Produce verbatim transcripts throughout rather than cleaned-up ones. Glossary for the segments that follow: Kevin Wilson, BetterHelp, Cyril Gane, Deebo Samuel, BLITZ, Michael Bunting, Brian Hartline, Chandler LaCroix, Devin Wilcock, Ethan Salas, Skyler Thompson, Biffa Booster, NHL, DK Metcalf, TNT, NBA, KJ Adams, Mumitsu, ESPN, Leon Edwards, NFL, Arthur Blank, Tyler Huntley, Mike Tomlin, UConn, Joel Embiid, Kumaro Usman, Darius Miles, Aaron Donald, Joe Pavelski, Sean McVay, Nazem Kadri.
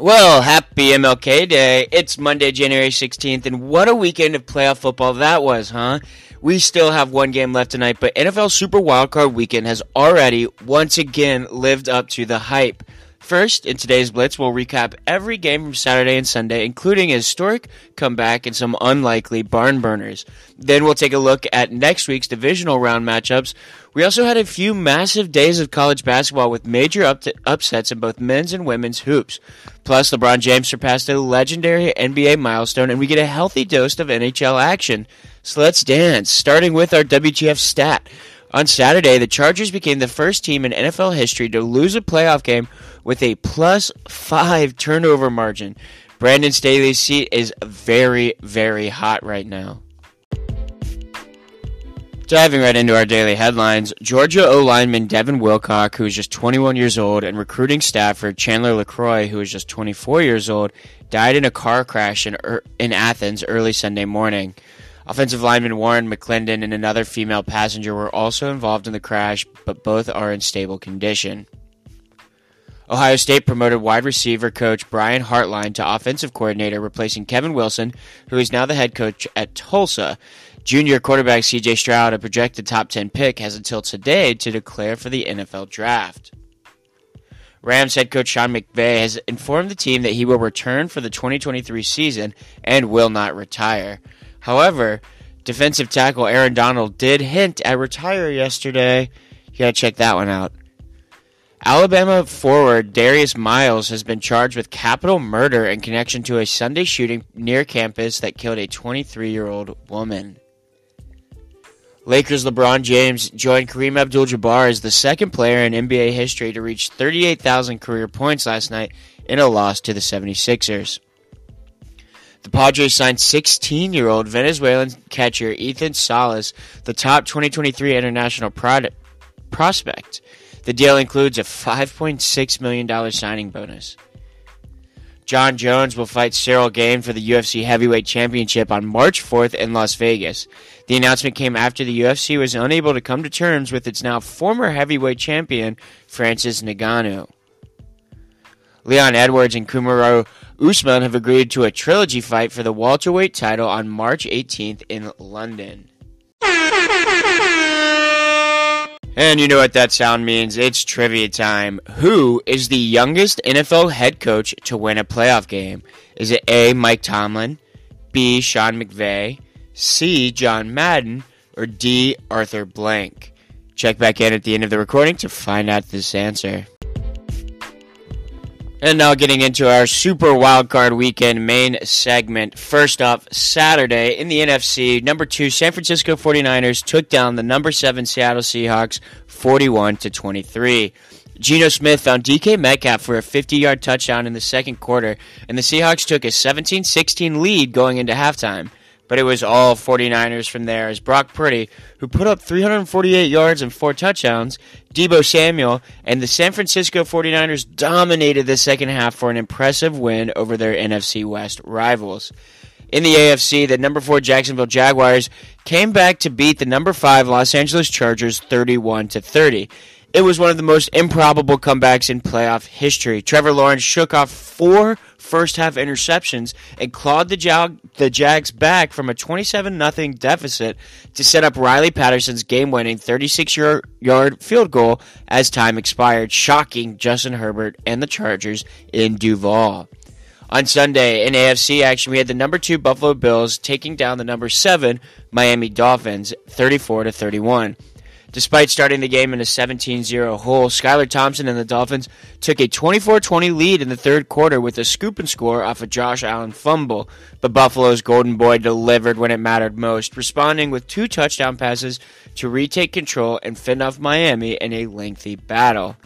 Well, happy M L K Day. It's Monday, January sixteenth, and what a weekend of playoff football that was, huh? We still have one game left tonight, but N F L Super Wildcard Weekend has already, once again, lived up to the hype. First, in today's Blitz, we'll recap every game from Saturday and Sunday, including a historic comeback and some unlikely barn burners. Then we'll take a look at next week's divisional round matchups. We also had a few massive days of college basketball with major up- upsets in both men's and women's hoops. Plus, LeBron James surpassed a legendary N B A milestone, and we get a healthy dose of N H L action. So let's dance, starting with our W T F stat. On Saturday, the Chargers became the first team in N F L history to lose a playoff game with a plus five turnover margin. Brandon Staley's seat is very, very hot right now. Diving right into our daily headlines, Georgia O-lineman Devin Wilcock, who is just twenty-one years old, and recruiting staffer Chandler LaCroix, who is just twenty-four years old, died in a car crash in, er- in Athens early Sunday morning. Offensive lineman Warren McClendon and another female passenger were also involved in the crash, but both are in stable condition. Ohio State promoted wide receiver coach Brian Hartline to offensive coordinator, replacing Kevin Wilson, who is now the head coach at Tulsa. Junior quarterback C J. Stroud, a projected top ten pick, has until today to declare for the N F L draft. Rams head coach Sean McVay has informed the team that he will return for the twenty twenty-three season and will not retire. However, defensive tackle Aaron Donald did hint at retire yesterday. You gotta check that one out. Alabama forward Darius Miles has been charged with capital murder in connection to a Sunday shooting near campus that killed a twenty-three-year-old woman. Lakers LeBron James joined Kareem Abdul-Jabbar as the second player in N B A history to reach thirty-eight thousand career points last night in a loss to the seventy-sixers. The Padres signed sixteen-year-old Venezuelan catcher Ethan Salas, the top twenty twenty-three international product, prospect. The deal includes a five point six million dollars signing bonus. Jon Jones will fight Cyril Gane for the U F C Heavyweight Championship on March fourth in Las Vegas. The announcement came after the U F C was unable to come to terms with its now former heavyweight champion, Francis Ngannou. Leon Edwards and Kumaro Usman have agreed to a trilogy fight for the welterweight title on March eighteenth in London. And you know what that sound means. It's trivia time. Who is the youngest N F L head coach to win a playoff game? Is it A, Mike Tomlin, B, Sean McVay, C, John Madden, or D, Arthur Blank? Check back in at the end of the recording to find out this answer. And now getting into our Super Wildcard Weekend main segment. First off, Saturday in the N F C, number two San Francisco forty-niners took down the number seven Seattle Seahawks forty-one to twenty-three. Geno Smith found D K Metcalf for a fifty-yard touchdown in the second quarter, and the Seahawks took a seventeen sixteen lead going into halftime. But it was all forty-niners from there, as Brock Purdy, who put up three hundred forty-eight yards and four touchdowns, Deebo Samuel, and the San Francisco forty-niners dominated the second half for an impressive win over their N F C West rivals. In the A F C, the number four Jacksonville Jaguars came back to beat the number five Los Angeles Chargers thirty-one to thirty. It was one of the most improbable comebacks in playoff history. Trevor Lawrence shook off four first-half interceptions and clawed the, Jag- the Jags back from a twenty-seven nothing deficit to set up Riley Patterson's game-winning thirty-six-yard field goal as time expired, shocking Justin Herbert and the Chargers in Duval. On Sunday, in A F C action, we had the number two Buffalo Bills taking down the number seven Miami Dolphins thirty-four to thirty-one. Despite starting the game in a seventeen zero hole, Skyler Thompson and the Dolphins took a twenty-four twenty lead in the third quarter with a scoop and score off a Josh Allen fumble. But Buffalo's Golden Boy delivered when it mattered most, responding with two touchdown passes to retake control and fend off Miami in a lengthy battle.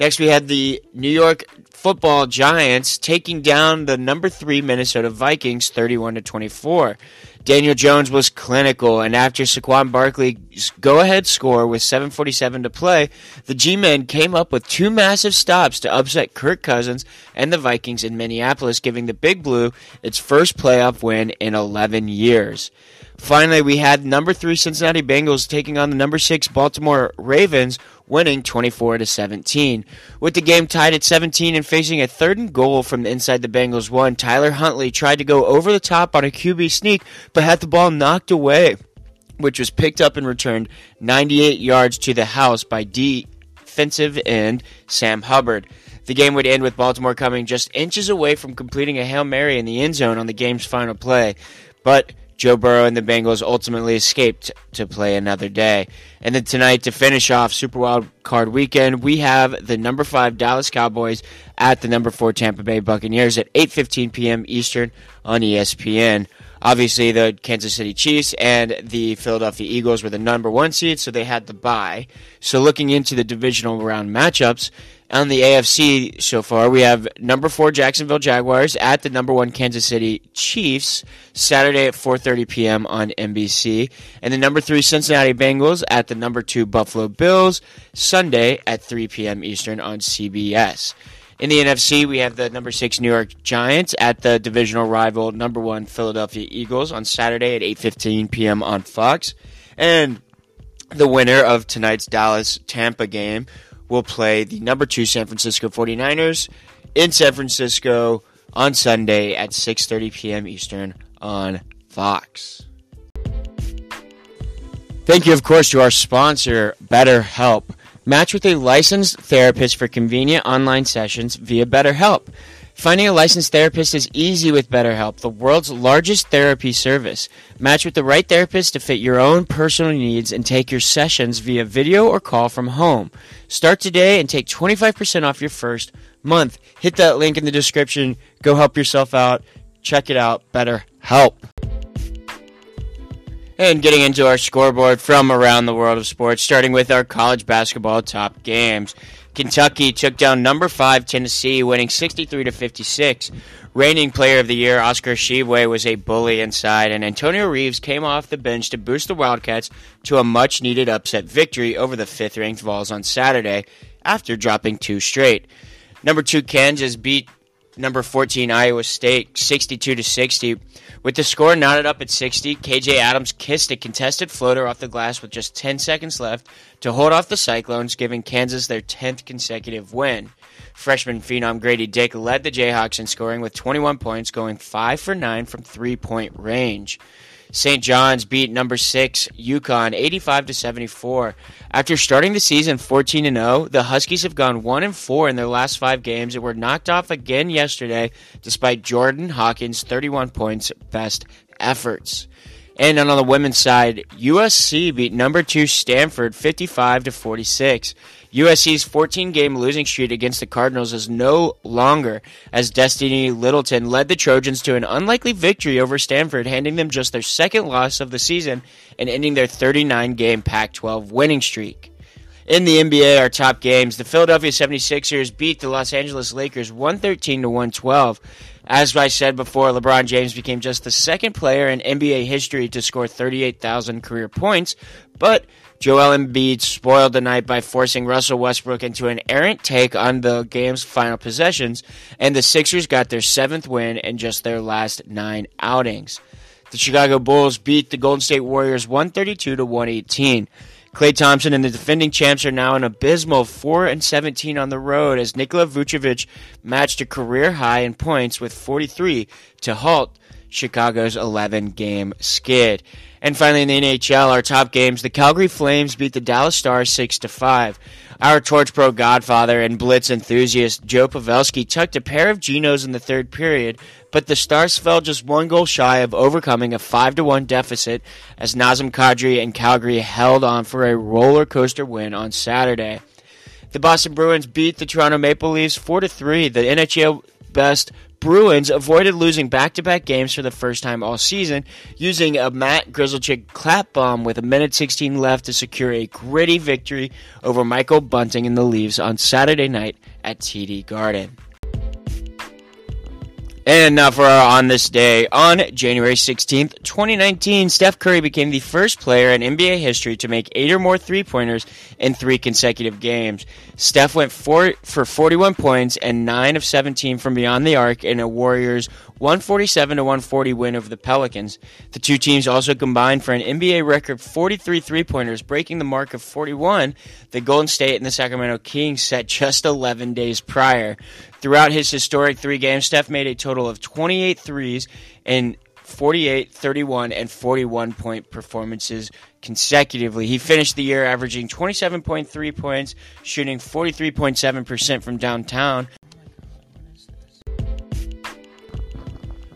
Next, we had the New York Football Giants taking down the number three Minnesota Vikings thirty-one to twenty-four. Daniel Jones was clinical, and after Saquon Barkley's go-ahead score with seven forty-seven to play, the G-Men came up with two massive stops to upset Kirk Cousins and the Vikings in Minneapolis, giving the Big Blue its first playoff win in eleven years. Finally, we had number three Cincinnati Bengals taking on the number six Baltimore Ravens winning twenty-four to seventeen. With the game tied at seventeen and facing a third and goal from inside the Bengals' one, Tyler Huntley tried to go over the top on a Q B sneak, but had the ball knocked away, which was picked up and returned ninety-eight yards to the house by defensive end Sam Hubbard. The game would end with Baltimore coming just inches away from completing a Hail Mary in the end zone on the game's final play, but Joe Burrow and the Bengals ultimately escaped to play another day. And then tonight, to finish off Super Wild Card Weekend, we have the number five Dallas Cowboys at the number four Tampa Bay Buccaneers at eight fifteen p.m. Eastern on E S P N. Obviously, the Kansas City Chiefs and the Philadelphia Eagles were the number one seed, so they had the bye. So looking into the divisional round matchups, on the A F C so far, we have number four Jacksonville Jaguars at the number one Kansas City Chiefs Saturday at four thirty p.m. on N B C, and the number three Cincinnati Bengals at the number two Buffalo Bills Sunday at three p.m. Eastern on C B S. In the N F C, we have the number six New York Giants at the divisional rival number one Philadelphia Eagles on Saturday at eight fifteen p.m. on Fox, and the winner of tonight's Dallas-Tampa game will play the number two San Francisco forty-niners in San Francisco on Sunday at six thirty p.m. Eastern on Fox. Thank you, of course, to our sponsor, BetterHelp. Match with a licensed therapist for convenient online sessions via BetterHelp. Finding a licensed therapist is easy with BetterHelp, the world's largest therapy service. Match with the right therapist to fit your own personal needs and take your sessions via video or call from home. Start today and take twenty-five percent off your first month. Hit that link in the description. Go help yourself out. Check it out, BetterHelp. And getting into our scoreboard from around the world of sports, starting with our college basketball top games. Kentucky took down number five Tennessee, winning sixty-three to fifty-six. Reigning Player of the Year Oscar Tshiebwe was a bully inside, and Antonio Reeves came off the bench to boost the Wildcats to a much-needed upset victory over the fifth-ranked Vols on Saturday after dropping two straight. Number two Kansas beat number fourteen Iowa State sixty-two to sixty. With the score knotted up at sixty, K J Adams kissed a contested floater off the glass with just ten seconds left to hold off the Cyclones, giving Kansas their tenth consecutive win. Freshman phenom Grady Dick led the Jayhawks in scoring with twenty-one points, going five for nine from three-point range. Saint John's beat number six UConn eighty-five to seventy-four. After starting the season fourteen and oh, the Huskies have gone one and four in their last five games and were knocked off again yesterday despite Jordan Hawkins' thirty-one points best efforts. And on the women's side, U S C beat number two Stanford fifty-five to forty-six. U S C's fourteen-game losing streak against the Cardinals is no longer, as Destiny Littleton led the Trojans to an unlikely victory over Stanford, handing them just their second loss of the season and ending their thirty-nine-game Pac twelve winning streak. In the N B A, our top games, the Philadelphia 76ers beat the Los Angeles Lakers one thirteen to one twelve. As I said before, LeBron James became just the second player in N B A history to score thirty-eight thousand career points, but Joel Embiid spoiled the night by forcing Russell Westbrook into an errant take on the game's final possessions, and the Sixers got their seventh win in just their last nine outings. The Chicago Bulls beat the Golden State Warriors one thirty-two to one eighteen. Klay Thompson and the defending champs are now an abysmal four and seventeen on the road, as Nikola Vucevic matched a career high in points with forty-three to halt Chicago's eleven-game skid. And finally, in the N H L, our top games, the Calgary Flames beat the Dallas Stars six to five. Our Torch Pro godfather and Blitz enthusiast Joe Pavelski tucked a pair of Genos in the third period, but the Stars fell just one goal shy of overcoming a five to one deficit as Nazem Kadri and Calgary held on for a roller coaster win on Saturday. The Boston Bruins beat the Toronto Maple Leafs four to three. The N H L best Bruins avoided losing back-to-back games for the first time all season, using a Matt Grizzlichick clap bomb with a minute sixteen left to secure a gritty victory over Michael Bunting and the Leafs on Saturday night at T D Garden. And now for our On This Day. On January sixteenth, twenty nineteen, Steph Curry became the first player in N B A history to make eight or more three-pointers in three consecutive games. Steph went for forty-one points and nine of seventeen from beyond the arc in a Warriors one forty-seven to one forty win over the Pelicans. The two teams also combined for an N B A record forty-three three-pointers, breaking the mark of forty-one the Golden State and the Sacramento Kings set just eleven days prior. Throughout his historic three games, Steph made a total of twenty-eight threes in forty-eight, thirty-one, and forty-one-point performances consecutively. He finished the year averaging twenty-seven point three points, shooting forty-three point seven percent from downtown.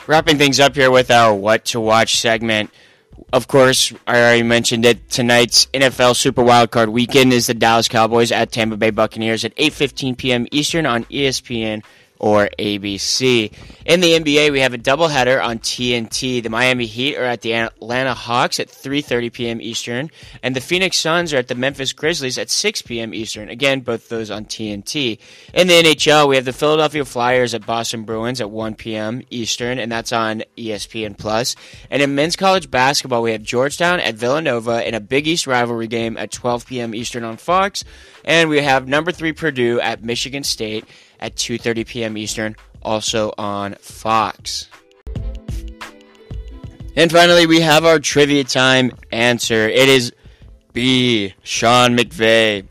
Wrapping things up here with our What to Watch segment. Of course, I already mentioned it. Tonight's N F L Super Wildcard Weekend is the Dallas Cowboys at Tampa Bay Buccaneers at eight fifteen p.m. Eastern on E S P N or A B C. In the N B A, we have a doubleheader on T N T. The Miami Heat are at the Atlanta Hawks at three thirty p.m. Eastern, and the Phoenix Suns are at the Memphis Grizzlies at six p.m. Eastern. Again, both those on T N T. In the N H L, we have the Philadelphia Flyers at Boston Bruins at one p.m. Eastern, and that's on E S P N plus. And in men's college basketball, we have Georgetown at Villanova in a Big East rivalry game at twelve p.m. Eastern on Fox, and we have number three Purdue at Michigan State at two thirty p.m. Eastern, also on Fox. And finally, we have our trivia time answer. It is B, Sean McVay.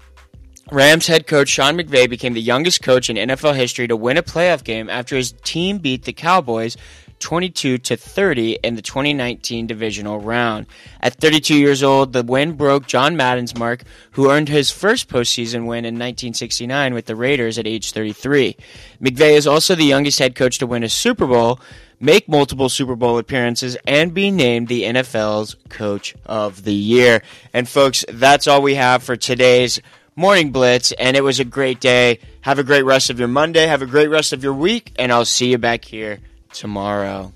Rams head coach Sean McVay became the youngest coach in N F L history to win a playoff game after his team beat the Cowboys twenty-two to thirty in the twenty nineteen divisional round. At thirty-two years old, the win broke John Madden's mark, who earned his first postseason win in nineteen sixty-nine with the Raiders at age thirty-three. McVay is also the youngest head coach to win a Super Bowl, make multiple Super Bowl appearances, and be named the N F L's Coach of the Year. And folks, that's all we have for today's Morning Blitz, and it was a great day. Have a great rest of your Monday, have a great rest of your week, and I'll see you back here tomorrow.